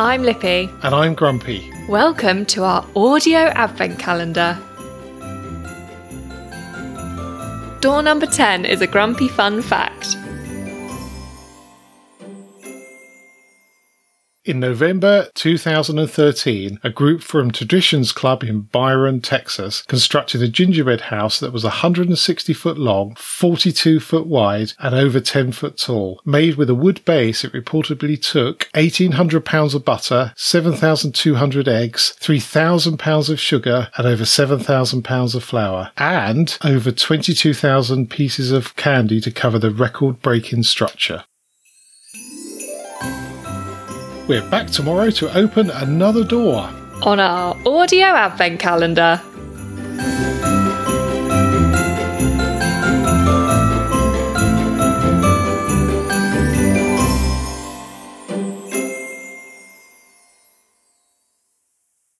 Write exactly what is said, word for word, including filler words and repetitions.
I'm Lippy. And I'm Grumpy. Welcome to our audio advent calendar. Door number ten is a Grumpy fun fact. In November two thousand thirteen, a group from Traditions Club in Byron, Texas, constructed a gingerbread house that was one hundred sixty foot long, forty-two foot wide, and over ten foot tall. Made with a wood base, it reportedly took eighteen hundred pounds of butter, seven thousand two hundred eggs, three thousand pounds of sugar, and over seven thousand pounds of flour, and over twenty-two thousand pieces of candy to cover the record-breaking structure. We're back tomorrow to open another door on our audio advent calendar.